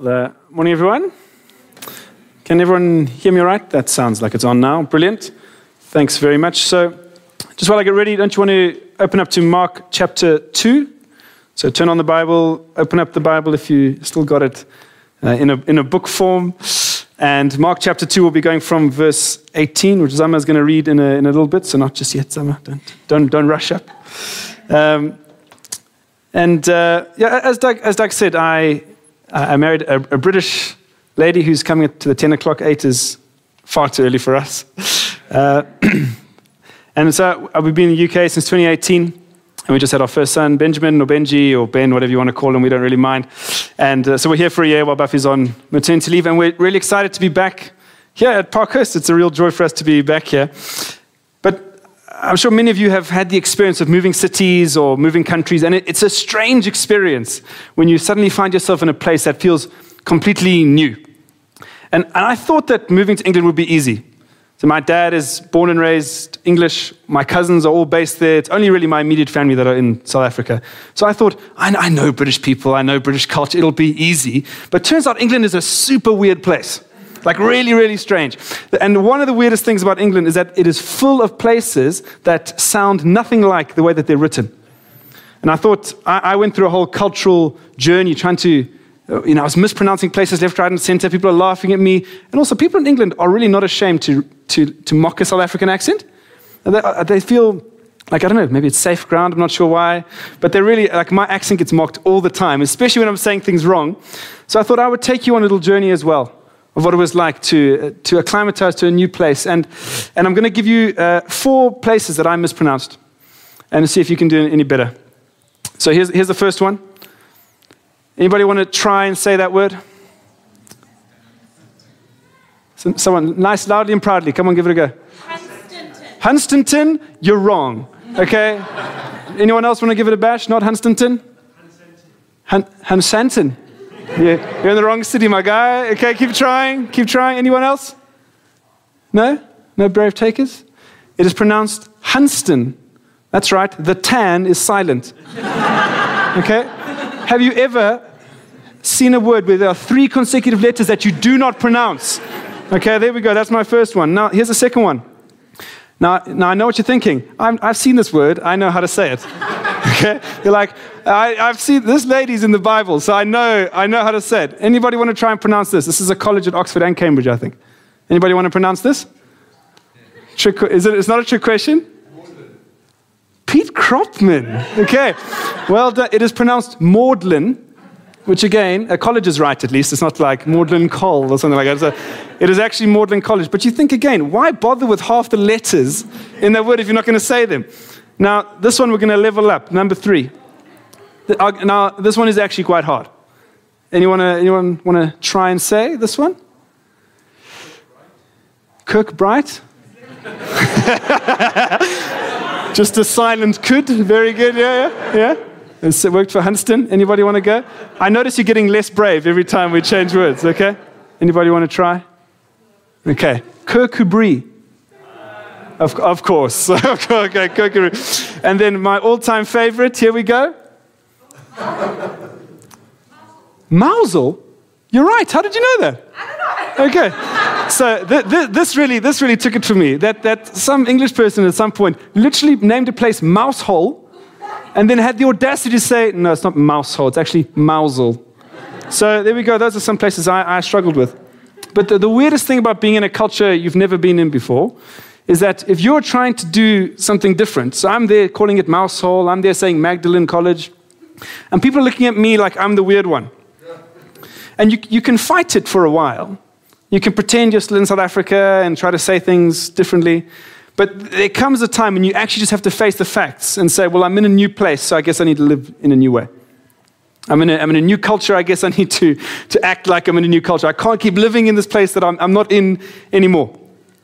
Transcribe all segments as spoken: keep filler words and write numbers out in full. Uh, morning, everyone. Can everyone hear me right? That sounds like it's on now. Brilliant. Thanks very much. So just while I get ready, don't you want to open up to Mark chapter two? So turn on the Bible, open up the Bible if you still got it uh, in, a, in a book form. And Mark chapter two will be going from verse eighteen, which Zama is going to read in a, in a little bit. So not just yet, Zama. Don't, don't, don't rush up. Um, and uh, yeah, as Doug, as Doug said, I... I married a, a British lady who's coming to the ten o'clock. Eight is far too early for us. Uh, and so we've been in the U K since twenty eighteen, and we just had our first son, Benjamin, or Benji, or Ben, whatever you want to call him. We don't really mind. And uh, so we're here for a year while Buffy's on maternity leave, and we're really excited to be back here at Parkhurst. It's a real joy for us to be back here. But I'm sure many of you have had the experience of moving cities or moving countries, and it, it's a strange experience when you suddenly find yourself in a place that feels completely new. And, and I thought that moving to England would be easy. So my dad is born and raised English. My cousins are all based there. It's only really my immediate family that are in South Africa. So I thought, I, I know British people. I know British culture. It'll be easy. But turns out England is a super weird place. Like really, really strange. And one of the weirdest things about England is that it is full of places that sound nothing like the way that they're written. And I thought, I, I went through a whole cultural journey trying to, you know, I was mispronouncing places left, right, and center. People are laughing at me. And also, people in England are really not ashamed to to, to mock a South African accent. And they, they feel like, I don't know, maybe it's safe ground. I'm not sure why. But they're really, like, my accent gets mocked all the time, especially when I'm saying things wrong. So I thought I would take you on a little journey as well of what it was like to to acclimatize to a new place. And, and I'm going to give you uh, four places that I mispronounced and see if you can do any better. So here's here's the first one. Anybody want to try and say that word? Someone nice, loudly and proudly. Come on, give it a go. Hunstanton. Hunstanton, you're wrong. Okay. Anyone else want to give it a bash? Not Hunstanton. Hun- Hunstanton. Yeah, you're in the wrong city, my guy. Okay, keep trying. Keep trying. Anyone else? No? No brave takers? It is pronounced Hunston. That's right. The tan is silent. Okay. Have you ever seen a word where there are three consecutive letters that you do not pronounce? Okay, there we go. That's my first one. Now, here's the second one. Now, now I know what you're thinking. I'm, I've seen this word. I know how to say it. Okay? You're like, I, I've seen this lady's in the Bible, so I know I know how to say it. Anybody want to try and pronounce this? This is a college at Oxford and Cambridge, I think. Anybody want to pronounce this? Trick? Is it? It's not a trick question. Pete Kropman. Okay. Well, it is pronounced Magdalen, which again, a college is right at least. It's not like Magdalen Col or something like that. So it is actually Magdalen College. But you think again, why bother with half the letters in that word if you're not going to say them? Now, this one we're going to level up. Number three. Now, this one is actually quite hard. Anyone, anyone want to try and say this one? Kirkcudbright? Just a silent could. Very good, yeah, yeah, yeah. It's, it worked for Hunston. Anybody want to go? I notice you're getting less brave every time we change words, okay? Anybody want to try? Okay. Kirkcudbright. Of, of course. Okay, Kirkcudbright. And then my all-time favorite, here we go. Mousehole? You're right. How did you know that? I don't know. Okay. So th- th- this really, this really took it for me. That that some English person at some point literally named a place Mousehole, and then had the audacity to say, "No, it's not Mousehole. It's actually Mousehole." So there we go. Those are some places I, I struggled with. But the, the weirdest thing about being in a culture you've never been in before is that if you're trying to do something different, so I'm there calling it Mousehole, I'm there saying Magdalen College, and people are looking at me like I'm the weird one. And you you can fight it for a while. You can pretend you're still in South Africa and try to say things differently. But there comes a time when you actually just have to face the facts and say, well, I'm in a new place, so I guess I need to live in a new way. I'm in a, I'm in a new culture. I guess I need to, to act like I'm in a new culture. I can't keep living in this place that I'm, I'm not in anymore.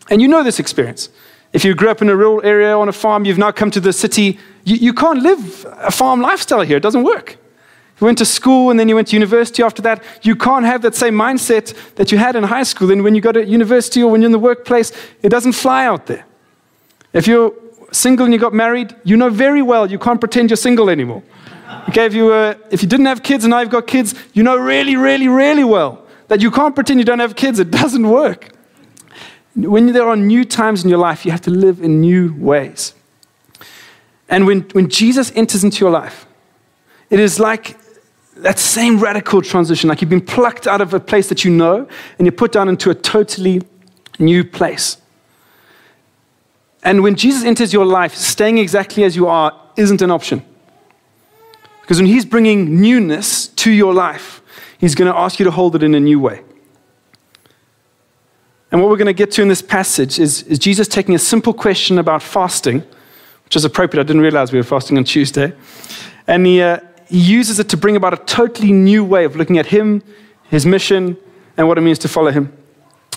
And you know this experience. If you grew up in a rural area on a farm, you've now come to the city. You, you can't live a farm lifestyle here. It doesn't work. You went to school and then you went to university after that. You can't have that same mindset that you had in high school. And when you go to university or when you're in the workplace, it doesn't fly out there. If you're single and you got married, you know very well you can't pretend you're single anymore. We gave you a, if you didn't have kids and now you've got kids, you know really, really, really well that you can't pretend you don't have kids. It doesn't work. When there are new times in your life, you have to live in new ways. And when, when Jesus enters into your life, it is like that same radical transition, like you've been plucked out of a place that you know and you're put down into a totally new place. And when Jesus enters your life, staying exactly as you are isn't an option. Because when he's bringing newness to your life, he's going to ask you to hold it in a new way. And what we're going to get to in this passage is, is Jesus taking a simple question about fasting, which is appropriate. I didn't realize we were fasting on Tuesday. And he, uh, he uses it to bring about a totally new way of looking at him, his mission, and what it means to follow him.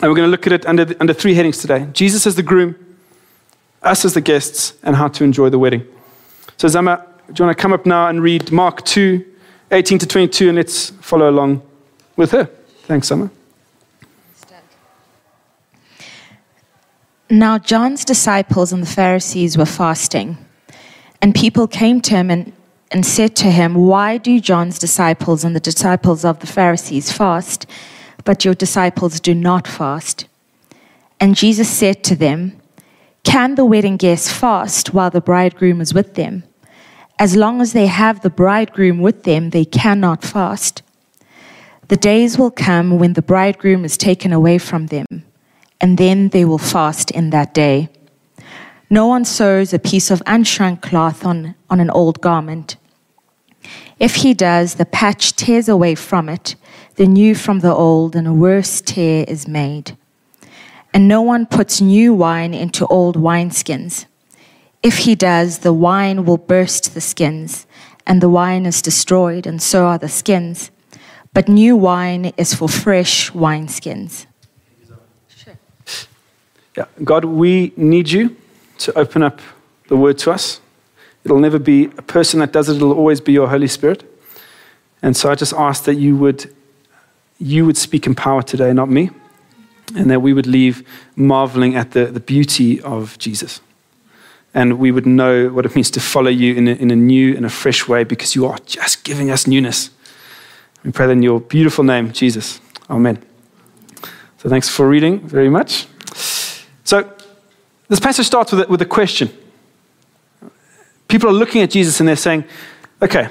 And we're going to look at it under, the, under three headings today. Jesus as the groom, us as the guests, and how to enjoy the wedding. So Zama, do you want to come up now and read Mark two, eighteen to twenty-two, and let's follow along with her. Thanks, Zama. Now John's disciples and the Pharisees were fasting, and people came to him and, and said to him, "Why do John's disciples and the disciples of the Pharisees fast, but your disciples do not fast?" And Jesus said to them, "Can the wedding guests fast while the bridegroom is with them? As long as they have the bridegroom with them, they cannot fast. The days will come when the bridegroom is taken away from them, and then they will fast in that day. No one sews a piece of unshrunk cloth on, on an old garment. If he does, the patch tears away from it, the new from the old, and a worse tear is made. And no one puts new wine into old wineskins. If he does, the wine will burst the skins, and the wine is destroyed, and so are the skins. But new wine is for fresh wineskins." Yeah. God, we need you to open up the word to us. It'll never be a person that does it. It'll always be your Holy Spirit. And so I just ask that you would, you would speak in power today, not me, and that we would leave marveling at the, the beauty of Jesus. And we would know what it means to follow you in a, in a new and a fresh way, because you are just giving us newness. We pray that in your beautiful name, Jesus. Amen. So thanks for reading very much. So this passage starts with a, with a question. People are looking at Jesus and they're saying, okay,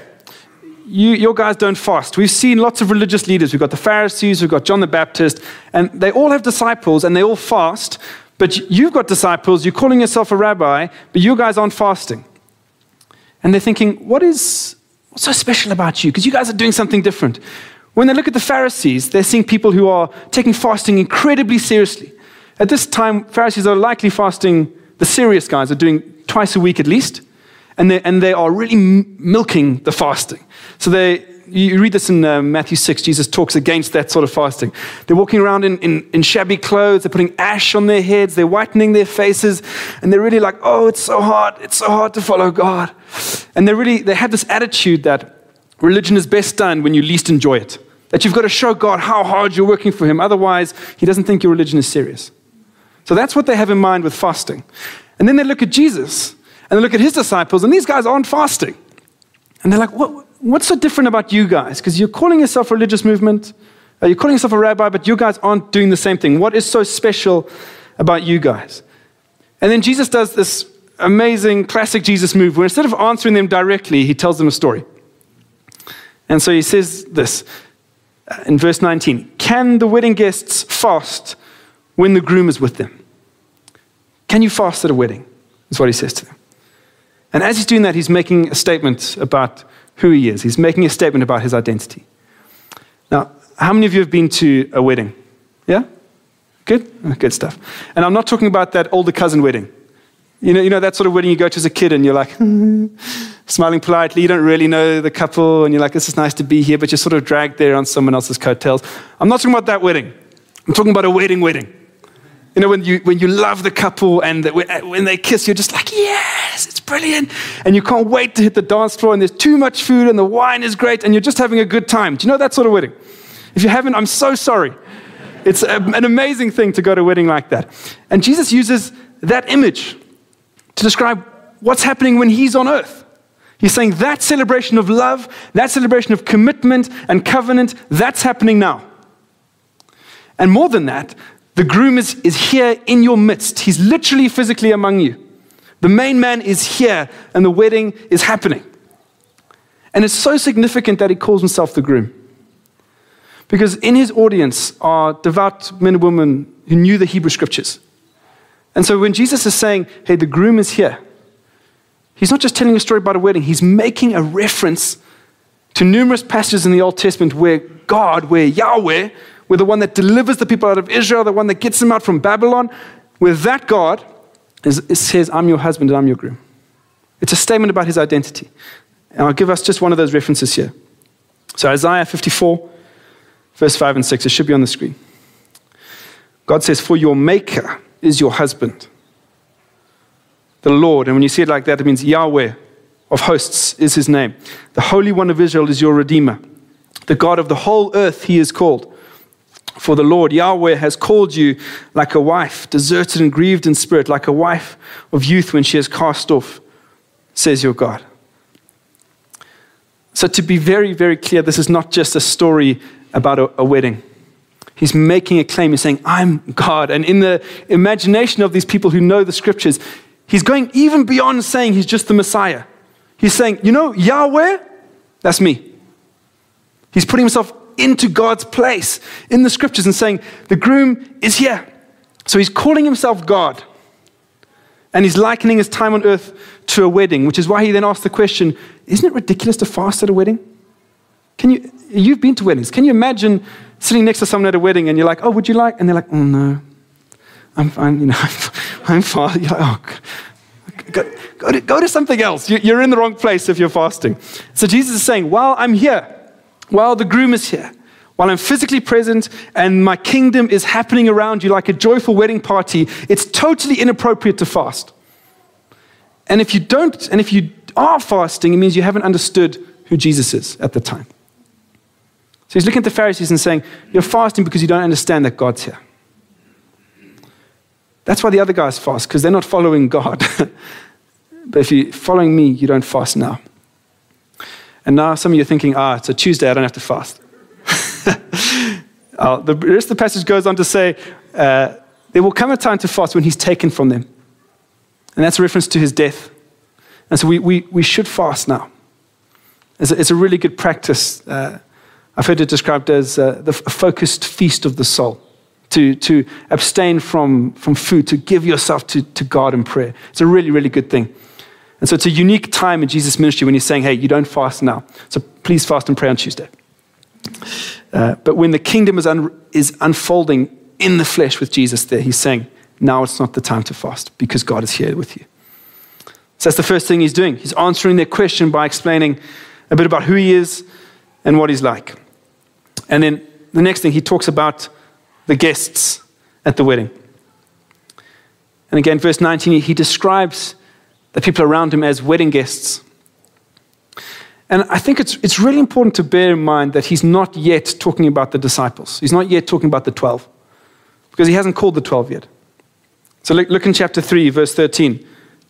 you, your guys don't fast. We've seen lots of religious leaders. We've got the Pharisees, we've got John the Baptist, and they all have disciples and they all fast, but you've got disciples, you're calling yourself a rabbi, but you guys aren't fasting. And they're thinking, what is, what's so special about you? Because you guys are doing something different. When they look at the Pharisees, they're seeing people who are taking fasting incredibly seriously. At this time, Pharisees are likely fasting, the serious guys are doing twice a week at least, and they, and they are really milking the fasting. So they, you read this in uh, Matthew six, Jesus talks against that sort of fasting. They're walking around in, in, in shabby clothes, they're putting ash on their heads, they're whitening their faces, and they're really like, oh, it's so hard, it's so hard to follow God. And they really, they have this attitude that religion is best done when you least enjoy it, that you've got to show God how hard you're working for him, otherwise he doesn't think your religion is serious. So that's what they have in mind with fasting. And then they look at Jesus, and they look at his disciples, and these guys aren't fasting. And they're like, what, what's so different about you guys? Because you're calling yourself a religious movement, you're calling yourself a rabbi, but you guys aren't doing the same thing. What is so special about you guys? And then Jesus does this amazing, classic Jesus move, where instead of answering them directly, he tells them a story. And so he says this, in verse nineteen, "Can the wedding guests fast when the groom is with them? Can you fast at a wedding?" is what he says to them. And as he's doing that, he's making a statement about who he is. He's making a statement about his identity. Now, how many of you have been to a wedding? Yeah? Good? Good stuff. And I'm not talking about that older cousin wedding. You know, you know that sort of wedding you go to as a kid and you're like, smiling politely, you don't really know the couple, and you're like, this is nice to be here, but you're sort of dragged there on someone else's coattails. I'm not talking about that wedding. I'm talking about a wedding wedding. You know, when you when you love the couple and the, when they kiss, you're just like, yes, it's brilliant. And you can't wait to hit the dance floor, and there's too much food, and the wine is great, and you're just having a good time. Do you know that sort of wedding? If you haven't, I'm so sorry. It's a, an amazing thing to go to a wedding like that. And Jesus uses that image to describe what's happening when he's on earth. He's saying that celebration of love, that celebration of commitment and covenant, that's happening now. And more than that, the groom is, is here in your midst. He's literally physically among you. The main man is here and the wedding is happening. And it's so significant that he calls himself the groom. Because in his audience are devout men and women who knew the Hebrew scriptures. And so when Jesus is saying, hey, the groom is here, he's not just telling a story about a wedding. He's making a reference to numerous passages in the Old Testament where God, where Yahweh, where the one that delivers the people out of Israel, the one that gets them out from Babylon, where that God is, is, says, I'm your husband and I'm your groom. It's a statement about his identity. And I'll give us just one of those references here. So Isaiah fifty-four, verse five and six, it should be on the screen. God says, for your maker is your husband, the Lord. And when you see it like that, it means Yahweh of hosts is his name. The Holy One of Israel is your Redeemer. The God of the whole earth he is called. For the Lord Yahweh has called you like a wife, deserted and grieved in spirit, like a wife of youth when she is cast off, says your God. So to be very, very clear, this is not just a story about a, a wedding. He's making a claim. He's saying, I'm God. And in the imagination of these people who know the scriptures, he's going even beyond saying he's just the Messiah. He's saying, you know, Yahweh, that's me. He's putting himself into God's place in the scriptures and saying, the groom is here. So he's calling himself God. And he's likening his time on earth to a wedding, which is why he then asked the question, isn't it ridiculous to fast at a wedding? Can you, you've been to weddings. Can you imagine sitting next to someone at a wedding and you're like, oh, would you like? And they're like, oh, no. I'm fine, you know, I'm fine. You're like, oh, go, go, to, go to something else. You're in the wrong place if you're fasting. So Jesus is saying, while I'm here, while the groom is here, while I'm physically present and my kingdom is happening around you like a joyful wedding party, it's totally inappropriate to fast. And if you don't, and if you are fasting, it means you haven't understood who Jesus is at the time. So he's looking at the Pharisees and saying, you're fasting because you don't understand that God's here. That's why the other guys fast, because they're not following God. But if you're following me, you don't fast now. And now some of you are thinking, ah, it's a Tuesday, I don't have to fast. uh, the rest of the passage goes on to say, uh, there will come a time to fast when he's taken from them. And that's a reference to his death. And so we we, we should fast now. It's a, it's a really good practice. Uh, I've heard it described as uh, the f- focused feast of the soul. To, to abstain from, from food, to give yourself to, to God in prayer. It's a really, really good thing. And so it's a unique time in Jesus' ministry when he's saying, hey, you don't fast now. So please fast and pray on Tuesday. Uh, but when the kingdom is, un- is unfolding in the flesh with Jesus there, he's saying, now it's not the time to fast because God is here with you. So that's the first thing he's doing. He's answering their question by explaining a bit about who he is and what he's like. And then the next thing he talks about the guests at the wedding. And again, verse nineteen, he describes the people around him as wedding guests. And I think it's it's really important to bear in mind that he's not yet talking about the disciples. He's not yet talking about the twelve, because he hasn't called the twelve yet. So look, look in chapter three, verse thirteen.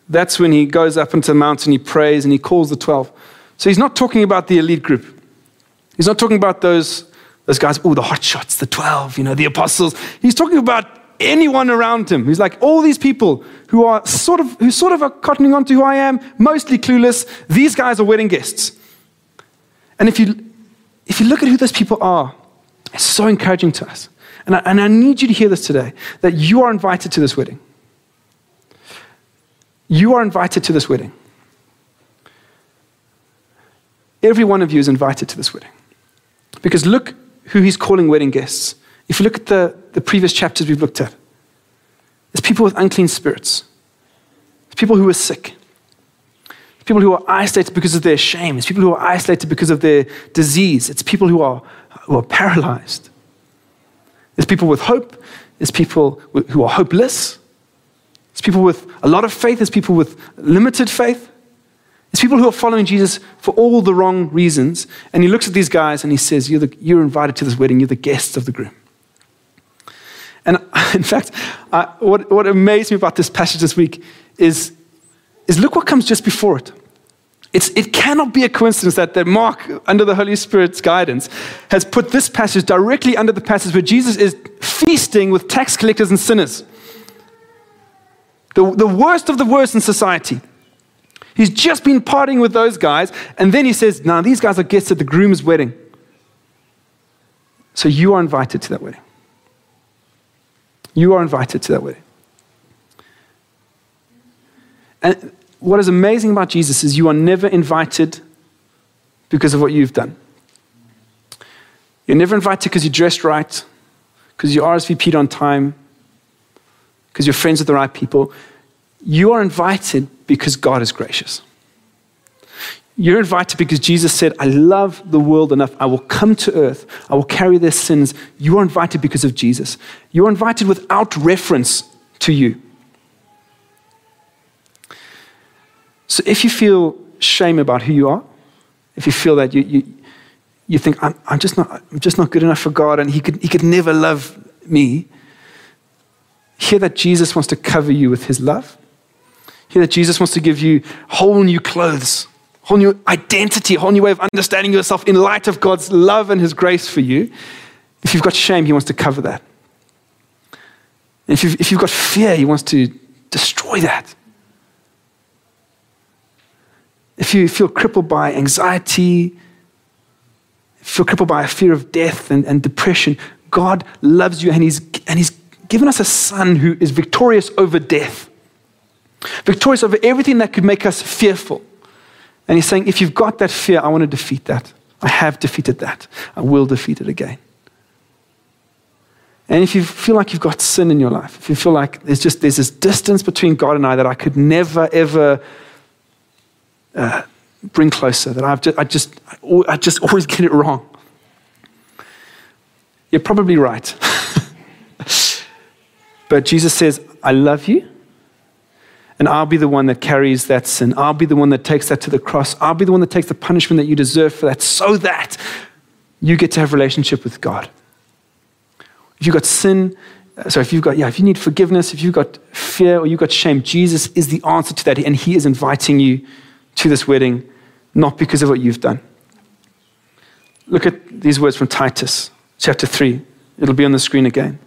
That's when he goes up into the mountain, he prays, and he calls the twelve. So he's not talking about the elite group. He's not talking about those Those guys, oh, the hotshots, the twelve, you know, the apostles. He's talking about anyone around him. He's like, all these people who are sort of, who sort of are cottoning on to who I am, mostly clueless. These guys are wedding guests. And if you, if you look at who those people are, it's so encouraging to us. And I, and I need you to hear this today, that you are invited to this wedding. You are invited to this wedding. Every one of you is invited to this wedding. Because look who he's calling wedding guests. If you look at the, the previous chapters we've looked at, there's people with unclean spirits. There's people who are sick. There's people who are isolated because of their shame. There's people who are isolated because of their disease. It's people who are, who are paralyzed. There's people with hope. There's people who are hopeless. There's people with a lot of faith. There's people with limited faith. It's people who are following Jesus for all the wrong reasons. And he looks at these guys and he says, you're, the, you're invited to this wedding. You're the guests of the groom. And in fact, I, what, what amazed me about this passage this week is, is look what comes just before it. It's, it cannot be a coincidence that, that Mark, under the Holy Spirit's guidance, has put this passage directly under the passage where Jesus is feasting with tax collectors and sinners. The, the worst of the worst in society. He's just been partying with those guys, and then he says, now these guys are guests at the groom's wedding. So you are invited to that wedding. You are invited to that wedding. And what is amazing about Jesus is you are never invited because of what you've done. You're never invited because you dressed right, because you R S V P'd on time, because you're friends with the right people. You are invited because God is gracious. You're invited because Jesus said, I love the world enough. I will come to earth. I will carry their sins. You are invited because of Jesus. You are invited without reference to you. So if you feel shame about who you are, if you feel that you you, you think I'm, I'm just not I'm just not good enough for God, and He could He could never love me, hear that Jesus wants to cover you with His love. Hear that Jesus wants to give you whole new clothes, whole new identity, whole new way of understanding yourself in light of God's love and His grace for you. If you've got shame, He wants to cover that. If you've, if you've got fear, He wants to destroy that. If you feel crippled by anxiety, feel crippled by a fear of death and, and depression, God loves you, and He's and He's given us a Son who is victorious over death, victorious over everything that could make us fearful. And He's saying, if you've got that fear, I want to defeat that. I have defeated that. I will defeat it again. And if you feel like you've got sin in your life, if you feel like there's just there's this distance between God and I that I could never, ever Uh, bring closer, that I've just, I just, I just always get it wrong. You're probably right. But Jesus says, I love you, and I'll be the one that carries that sin. I'll be the one that takes that to the cross. I'll be the one that takes the punishment that you deserve for that, so that you get to have a relationship with God. If you've got sin, so if you've got, yeah, if you need forgiveness, if you've got fear or you've got shame, Jesus is the answer to that, and He is inviting you to this wedding, not because of what you've done. Look at these words from Titus, chapter three. It'll be on the screen again.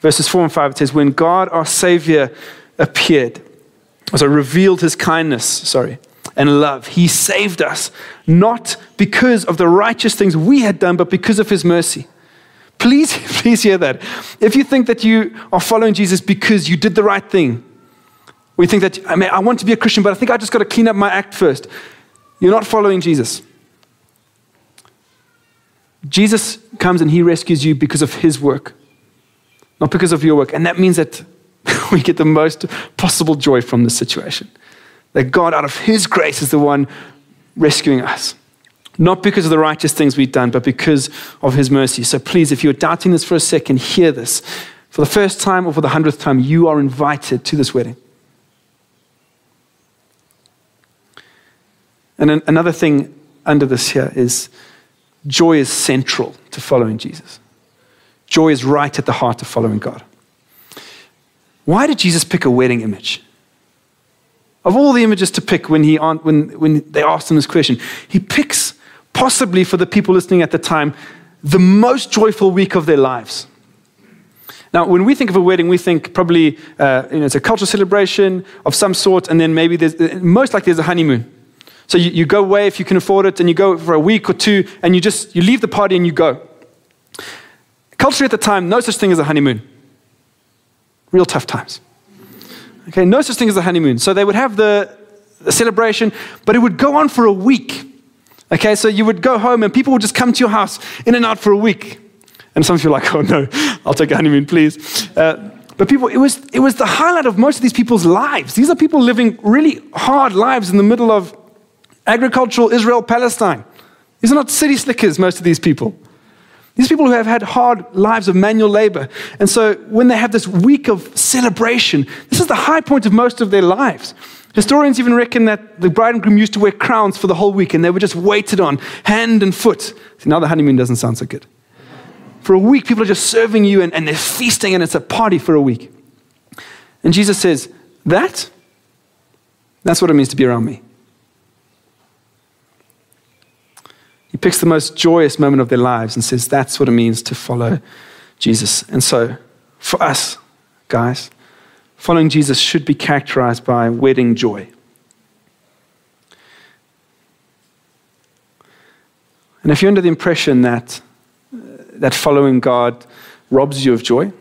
Verses four and five, it says, when God, our Savior, appeared, so revealed His kindness, sorry, and love, He saved us, not because of the righteous things we had done, but because of His mercy. Please, please hear that. If you think that you are following Jesus because you did the right thing, we think that, I mean, I want to be a Christian, but I think I just got to clean up my act first. You're not following Jesus. Jesus comes and He rescues you because of His work, not because of your work. And that means that we get the most possible joy from this situation. That God, out of His grace, is the one rescuing us. Not because of the righteous things we've done, but because of His mercy. So please, if you're doubting this for a second, hear this. For the first time or for the hundredth time, you are invited to this wedding. And an, another thing under this here is joy is central to following Jesus. Joy is right at the heart of following God. Why did Jesus pick a wedding image? Of all the images to pick when he when when they asked him this question, he picks, possibly for the people listening at the time, the most joyful week of their lives. Now, when we think of a wedding, we think probably uh, you know, it's a cultural celebration of some sort, and then maybe there's, most likely there's a honeymoon. So you, you go away if you can afford it, and you go for a week or two, and you just, you leave the party and you go. Culturally at the time, no such thing as a honeymoon. Real tough times. Okay, no such thing as a honeymoon. So they would have the, the celebration, but it would go on for a week. Okay, so you would go home and people would just come to your house in and out for a week. And some of you are like, oh no, I'll take a honeymoon, please. Uh, But people, it was it was the highlight of most of these people's lives. These are people living really hard lives in the middle of agricultural Israel, Palestine. These are not city slickers, most of these people. These people who have had hard lives of manual labor. And so when they have this week of celebration, this is the high point of most of their lives. Historians even reckon that the bride and groom used to wear crowns for the whole week, and they were just waited on, hand and foot. See, now the honeymoon doesn't sound so good. For a week, people are just serving you, and, and they're feasting, and it's a party for a week. And Jesus says, that, that's what it means to be around me. He picks the most joyous moment of their lives and says, that's what it means to follow Jesus. And so for us, guys, following Jesus should be characterized by wedding joy. And if you're under the impression that uh, that following God robs you of joy,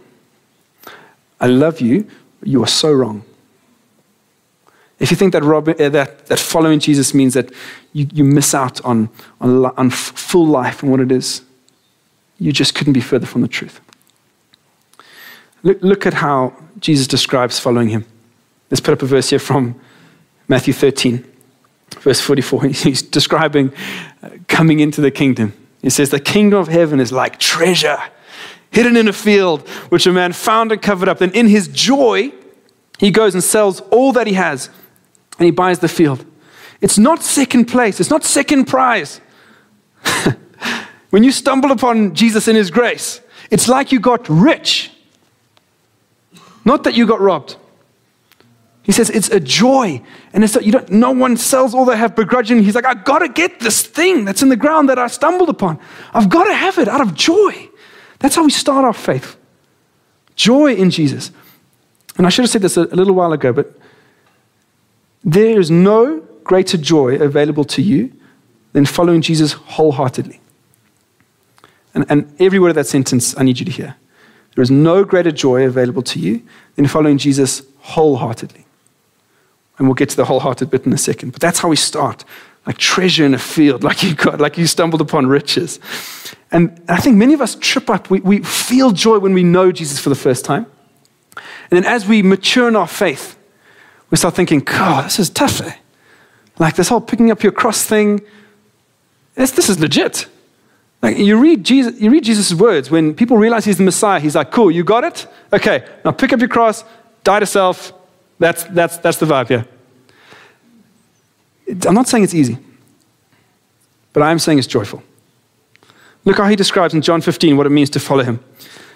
I love you, you are so wrong. If you think that rob, uh, that, that following Jesus means that you, you miss out on, on, on full life and what it is, you just couldn't be further from the truth. Look, look at how Jesus describes following him. Let's put up a verse here from Matthew thirteen. Verse forty-four, he's describing coming into the kingdom. He says, the kingdom of heaven is like treasure hidden in a field, which a man found and covered up. Then in his joy, he goes and sells all that he has, and he buys the field. It's not second place. It's not second prize. When you stumble upon Jesus in his grace, it's like you got rich. Not that you got robbed. He says, it's a joy. And it's that you don't, no one sells all they have begrudgingly. He's like, I've got to get this thing that's in the ground that I stumbled upon. I've got to have it out of joy. That's how we start our faith. Joy in Jesus. And I should have said this a, a little while ago, but there is no greater joy available to you than following Jesus wholeheartedly. And, and every word of that sentence, I need you to hear. There is no greater joy available to you than following Jesus wholeheartedly. And we'll get to the wholehearted bit in a second. But that's how we start. Like treasure in a field, like you got, like you stumbled upon riches. And I think many of us trip up. We, we feel joy when we know Jesus for the first time. And then as we mature in our faith, we start thinking, God, this is tough, eh? Like this whole picking up your cross thing, this, this is legit. Like you read Jesus, you read Jesus' words. When people realize he's the Messiah, he's like, cool, you got it? Okay, now pick up your cross, die to self. That's, that's, that's the vibe, yeah. I'm not saying it's easy, but I am saying it's joyful. Look how he describes in John fifteen what it means to follow him.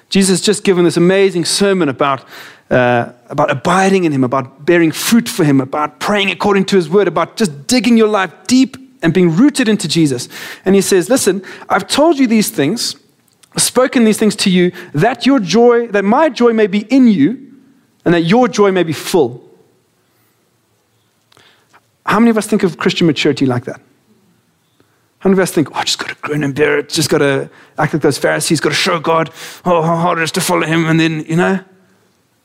Jesus has just given this amazing sermon about, uh, about abiding in him, about bearing fruit for him, about praying according to his word, about just digging your life deep and being rooted into Jesus. And he says, listen, I've told you these things, I've spoken these things to you, that your joy, that my joy may be in you, and that your joy may be full. How many of us think of Christian maturity like that? How many of us think, oh, I just got to grin and bear it, just got to act like those Pharisees, got to show God, oh, how hard it is to follow him, and then, you know.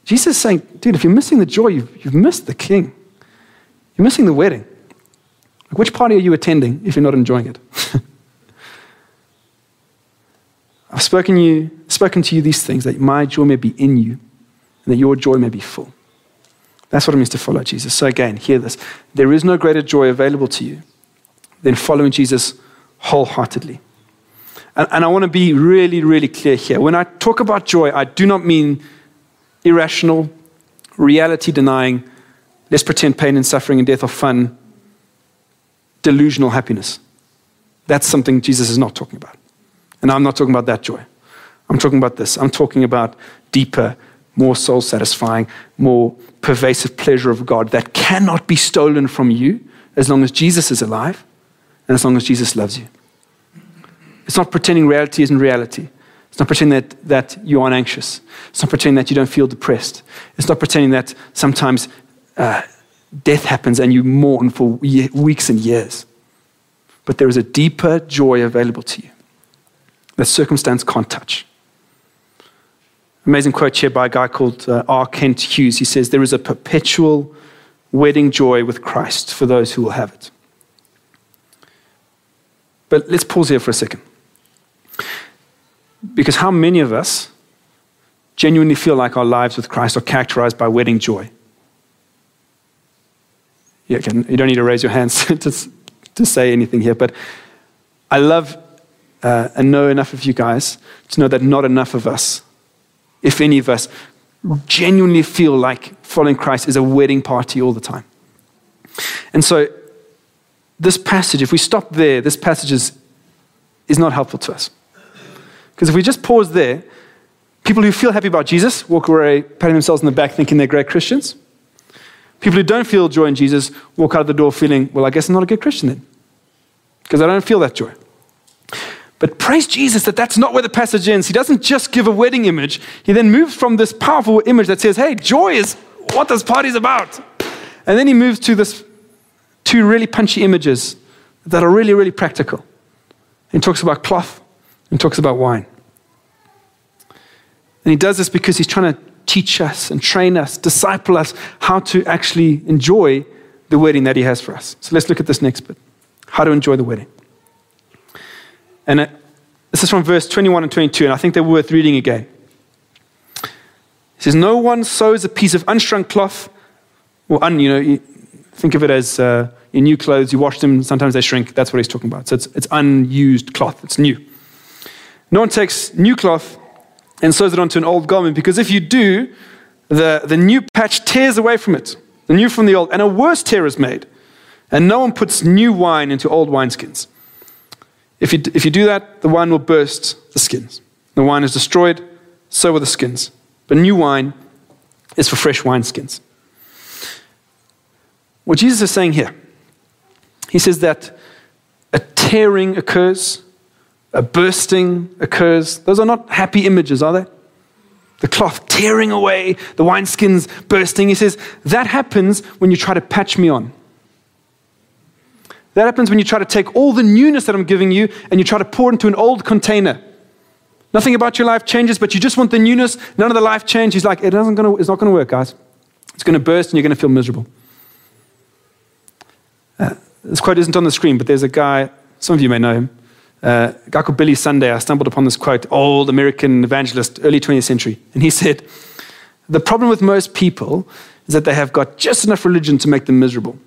Jesus is saying, dude, if you're missing the joy, you've, you've missed the king. You're missing the wedding. Like, which party are you attending if you're not enjoying it? I've spoken you, spoken to you these things, that my joy may be in you, and that your joy may be full. That's what it means to follow Jesus. So again, hear this. There is no greater joy available to you than following Jesus wholeheartedly. And, and I want to be really, really clear here. When I talk about joy, I do not mean irrational, reality-denying, let's pretend pain and suffering and death are fun, delusional happiness. That's something Jesus is not talking about. And I'm not talking about that joy. I'm talking about this. I'm talking about deeper, more soul-satisfying, more pervasive pleasure of God that cannot be stolen from you as long as Jesus is alive and as long as Jesus loves you. It's not pretending reality isn't reality. It's not pretending that, that you aren't anxious. It's not pretending that you don't feel depressed. It's not pretending that sometimes uh, death happens and you mourn for ye- weeks and years. But there is a deeper joy available to you that circumstance can't touch. Amazing quote here by a guy called uh, R. Kent Hughes. He says, there is a perpetual wedding joy with Christ for those who will have it. But let's pause here for a second. Because how many of us genuinely feel like our lives with Christ are characterized by wedding joy? Yeah, again, you don't need to raise your hands to, to say anything here, but I love uh, and know enough of you guys to know that not enough of us, if any of us, genuinely feel like following Christ is a wedding party all the time. And so this passage, if we stop there, this passage is, is not helpful to us. Because if we just pause there, people who feel happy about Jesus walk away patting themselves on the back thinking they're great Christians. People who don't feel joy in Jesus walk out of the door feeling, well, I guess I'm not a good Christian then. Because I don't feel that joy. But praise Jesus that that's not where the passage ends. He doesn't just give a wedding image. He then moves from this powerful image that says, hey, joy is what this party's about. And then he moves to this two really punchy images that are really, really practical. He talks about cloth and talks about wine. And he does this because he's trying to teach us and train us, disciple us, how to actually enjoy the wedding that he has for us. So let's look at this next bit, how to enjoy the wedding. And it, this is from verse twenty-one and twenty-two, and I think they're worth reading again. It says, no one sews a piece of unstrung cloth, or un, you know, you think of it as uh, your new clothes, you wash them, sometimes they shrink. That's what he's talking about. So it's, it's unused cloth, it's new. No one takes new cloth and sews it onto an old garment, because if you do, the, the new patch tears away from it, the new from the old, and a worse tear is made. And no one puts new wine into old wineskins. If you, if you do that, the wine will burst the skins. The wine is destroyed, so will the skins. But new wine is for fresh wineskins. What Jesus is saying here, he says that a tearing occurs, a bursting occurs. Those are not happy images, are they? The cloth tearing away, the wineskins bursting. He says, that happens when you try to patch me on. That happens when you try to take all the newness that I'm giving you and you try to pour it into an old container. Nothing about your life changes, but you just want the newness. None of the life change. He's like, it doesn't gonna, it's not going to work, guys. It's going to burst and you're going to feel miserable. Uh, this quote isn't on the screen, but there's a guy, some of you may know him, uh, a guy called Billy Sunday. I stumbled upon this quote, old American evangelist, early twentieth century. And he said, the problem with most people is that they have got just enough religion to make them miserable.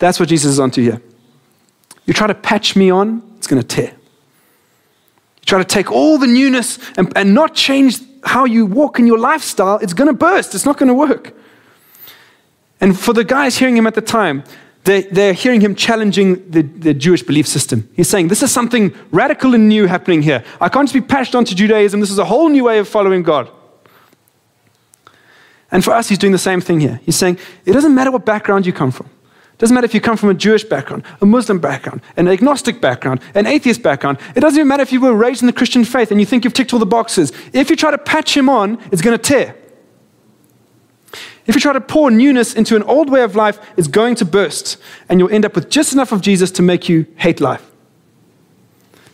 That's what Jesus is onto here. You try to patch me on, it's going to tear. You try to take all the newness and, and not change how you walk in your lifestyle, it's going to burst. It's not going to work. And for the guys hearing him at the time, they, they're hearing him challenging the, the Jewish belief system. He's saying, this is something radical and new happening here. I can't just be patched onto Judaism. This is a whole new way of following God. And for us, he's doing the same thing here. He's saying, it doesn't matter what background you come from. Doesn't matter if you come from a Jewish background, a Muslim background, an agnostic background, an atheist background. It doesn't even matter if you were raised in the Christian faith and you think you've ticked all the boxes. If you try to patch him on, it's going to tear. If you try to pour newness into an old way of life, it's going to burst, and you'll end up with just enough of Jesus to make you hate life.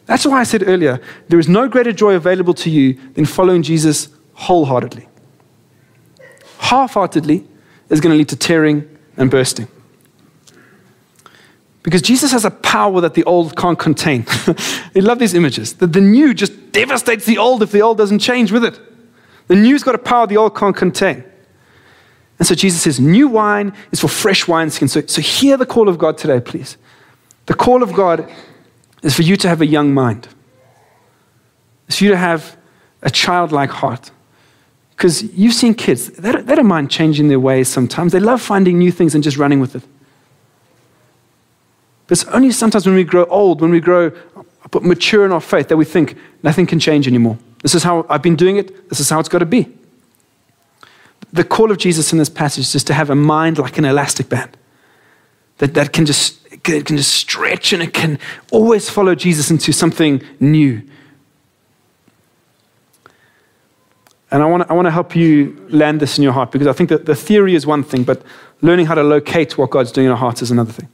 That's why I said earlier, there is no greater joy available to you than following Jesus wholeheartedly. Half-heartedly is going to lead to tearing and bursting. Because Jesus has a power that the old can't contain. I love these images. That the new just devastates the old if the old doesn't change with it. The new's got a power the old can't contain. And so Jesus says, new wine is for fresh wineskins. So, so hear the call of God today, please. The call of God is for you to have a young mind. It's for you to have a childlike heart. Because you've seen kids, they don't, they don't mind changing their ways sometimes. They love finding new things and just running with it. But it's only sometimes when we grow old, when we grow mature in our faith, that we think nothing can change anymore. This is how I've been doing it. This is how it's got to be. The call of Jesus in this passage is to have a mind like an elastic band that, that can just it can just stretch and it can always follow Jesus into something new. And I want to I want to help you land this in your heart, because I think that the theory is one thing, but learning how to locate what God's doing in our hearts is another thing.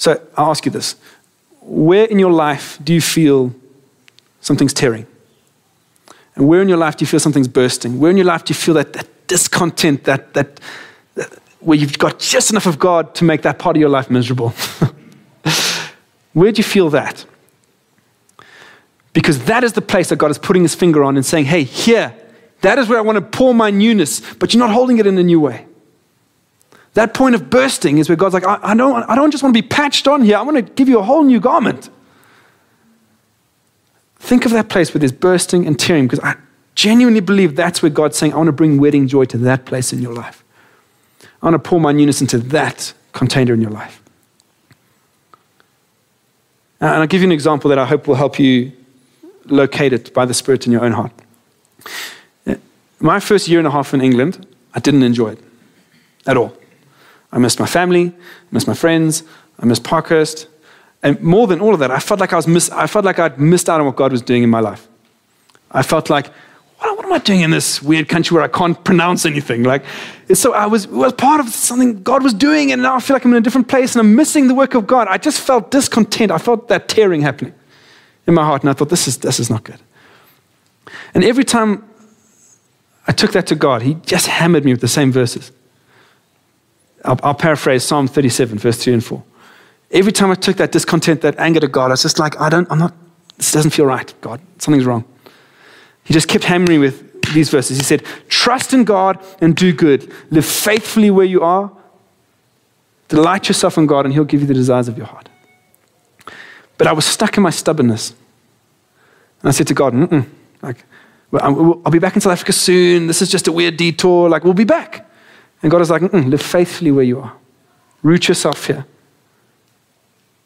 So I'll ask you this. Where in your life do you feel something's tearing? And where in your life do you feel something's bursting? Where in your life do you feel that, that discontent, that, that that where you've got just enough of God to make that part of your life miserable? Where do you feel that? Because that is the place that God is putting his finger on and saying, hey, here, that is where I want to pour my newness, but you're not holding it in a new way. That point of bursting is where God's like, I, I, don't, I don't just want to be patched on here. I want to give you a whole new garment. Think of that place where there's bursting and tearing, because I genuinely believe that's where God's saying, I want to bring wedding joy to that place in your life. I want to pour my newness into that container in your life. And I'll give you an example that I hope will help you locate it by the Spirit in your own heart. My first year and a half in England, I didn't enjoy it at all. I missed my family, I missed my friends, I missed Parkhurst. And more than all of that, I felt like I was miss, I felt like I'd missed out on what God was doing in my life. I felt like, what, what am I doing in this weird country where I can't pronounce anything? Like, it's so I was, was part of something God was doing, and now I feel like I'm in a different place, and I'm missing the work of God. I just felt discontent. I felt that tearing happening in my heart, and I thought, this is this is not good. And every time I took that to God, he just hammered me with the same verses. I'll, I'll paraphrase Psalm thirty-seven, verse three and four. Every time I took that discontent, that anger to God, I was just like, I don't, I'm not, this doesn't feel right, God. Something's wrong. He just kept hammering with these verses. He said, trust in God and do good. Live faithfully where you are. Delight yourself in God and he'll give you the desires of your heart. But I was stuck in my stubbornness. And I said to God, mm-mm, like, well, I'll be back in South Africa soon. This is just a weird detour. Like, we'll be back. And God was like, mm-mm, live faithfully where you are. Root yourself here.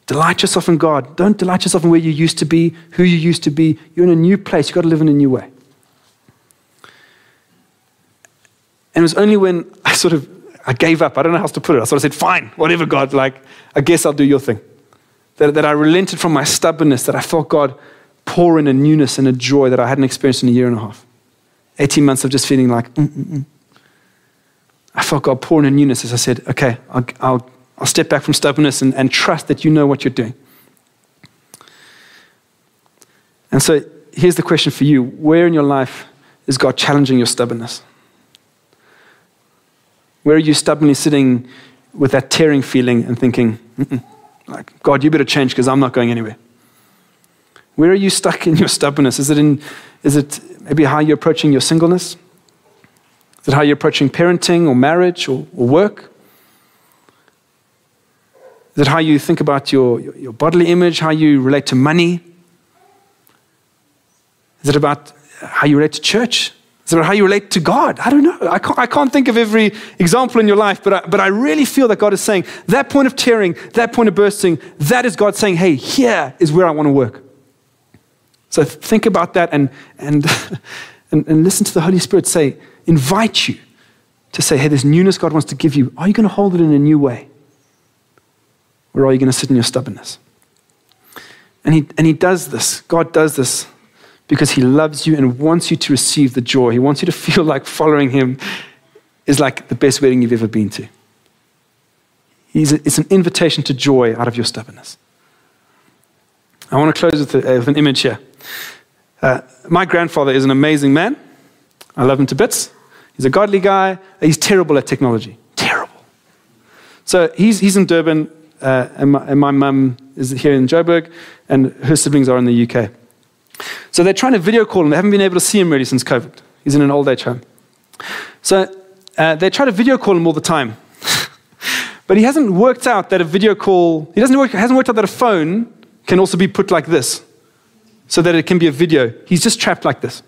Delight yourself in God. Don't delight yourself in where you used to be, who you used to be. You're in a new place. You've got to live in a new way. And it was only when I sort of, I gave up. I don't know how else to put it. I sort of said, fine, whatever, God. Like, I guess I'll do your thing. That, that I relented from my stubbornness, that I felt God pour in a newness and a joy that I hadn't experienced in a year and a half. eighteen months of just feeling like, mm, mm, mm. I felt God pour in a newness as I said, okay, I'll, I'll I'll step back from stubbornness and, and trust that you know what you're doing. And so here's the question for you. Where in your life is God challenging your stubbornness? Where are you stubbornly sitting with that tearing feeling and thinking, mm-mm, like, God, you better change because I'm not going anywhere? Where are you stuck in your stubbornness? Is it in? Is it maybe how you're approaching your singleness? Is it how you're approaching parenting or marriage or, or work? Is it how you think about your, your bodily image, how you relate to money? Is it about how you relate to church? Is it about how you relate to God? I don't know. I can't, I can't think of every example in your life, but I, but I really feel that God is saying, that point of tearing, that point of bursting, that is God saying, hey, here is where I want to work. So think about that and, and, and, and listen to the Holy Spirit say, invite you to say, hey, this newness God wants to give you, are you going to hold it in a new way? Or are you going to sit in your stubbornness? And he, and he does this. God does this because he loves you and wants you to receive the joy. He wants you to feel like following him is like the best wedding you've ever been to. He's a, it's an invitation to joy out of your stubbornness. I want to close with, a, with an image here. Uh, my grandfather is an amazing man. I love him to bits. He's a godly guy. He's terrible at technology. Terrible. So he's he's in Durban. Uh, and, my, and my mum is here in Joburg, and her siblings are in the U K. So they're trying to video call him. They haven't been able to see him really since COVID. He's in an old age home. So uh, they try to video call him all the time. But he hasn't worked out that a video call, he doesn't work, hasn't worked out that a phone can also be put like this, so that it can be a video. He's just trapped like this.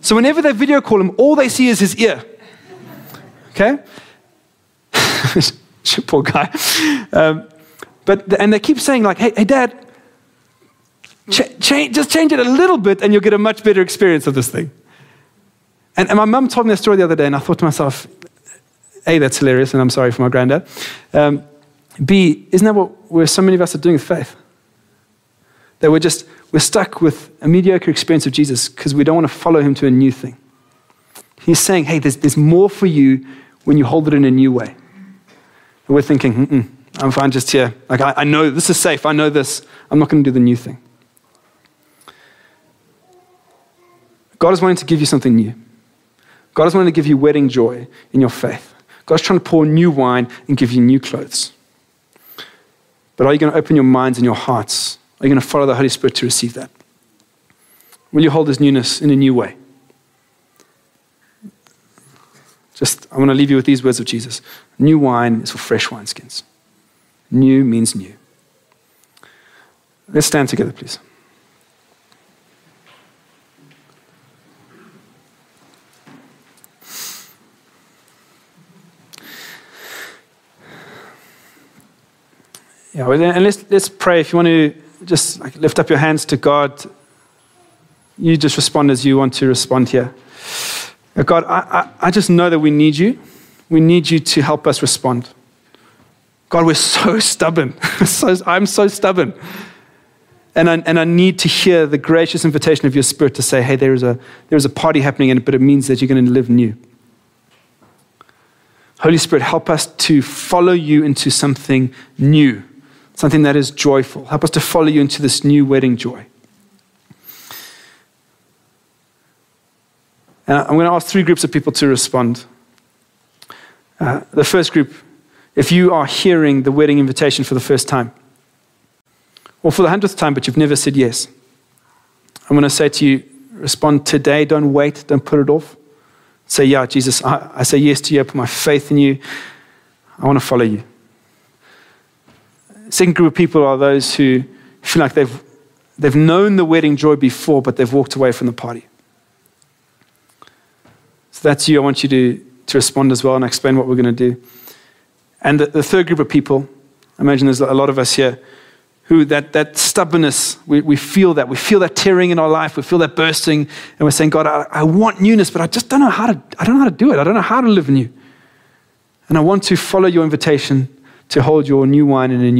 So whenever they video call him, all they see is his ear. Okay? Poor guy. Um, but the, and they keep saying like, hey, hey Dad, ch- change, just change it a little bit and you'll get a much better experience of this thing. And, and my mum told me a story the other day and I thought to myself, A, that's hilarious and I'm sorry for my granddad. Um, B, isn't that what we're, so many of us are doing with faith? That we're just, we're stuck with a mediocre experience of Jesus because we don't want to follow him to a new thing. He's saying, hey, there's, there's more for you when you hold it in a new way. We're thinking, mm-mm, I'm fine just here. Like, I, I know this is safe. I know this. I'm not going to do the new thing. God is wanting to give you something new. God is wanting to give you wedding joy in your faith. God's trying to pour new wine and give you new clothes. But are you going to open your minds and your hearts? Are you going to follow the Holy Spirit to receive that? Will you hold this newness in a new way? Just, I want to leave you with these words of Jesus. New wine is for fresh wineskins. New means new. Let's stand together, please. Yeah, and let's let's pray. If you want to just like lift up your hands to God, you just respond as you want to respond here. God, I, I, I just know that we need you. We need you to help us respond God, we're so stubborn. so, I'm so stubborn. And I, and I need to hear the gracious invitation of your Spirit to say, hey, there is a there is a party happening, but it means that you're going to live new. Holy Spirit, help us to follow you into something new, something that is joyful. Help us to follow you into this new wedding joy. And I'm going to ask three groups of people to respond. Uh, the first group, if you are hearing the wedding invitation for the first time, or for the hundredth time, but you've never said yes, I'm going to say to you, respond today. Don't wait. Don't put it off. Say, yeah, Jesus, I, I say yes to you. I put my faith in you. I want to follow you. Second group of people are those who feel like they've they've known the wedding joy before, but they've walked away from the party. So that's you. I want you to, to respond as well, and explain what we're going to do. And the, the third group of people, I imagine there's a lot of us here, who that, that stubbornness, we, we feel that. We feel that tearing in our life. We feel that bursting. And we're saying, God, I, I want newness, but I just don't know how to, I don't know how to do it. I don't know how to live new. And I want to follow your invitation to hold your new wine in a new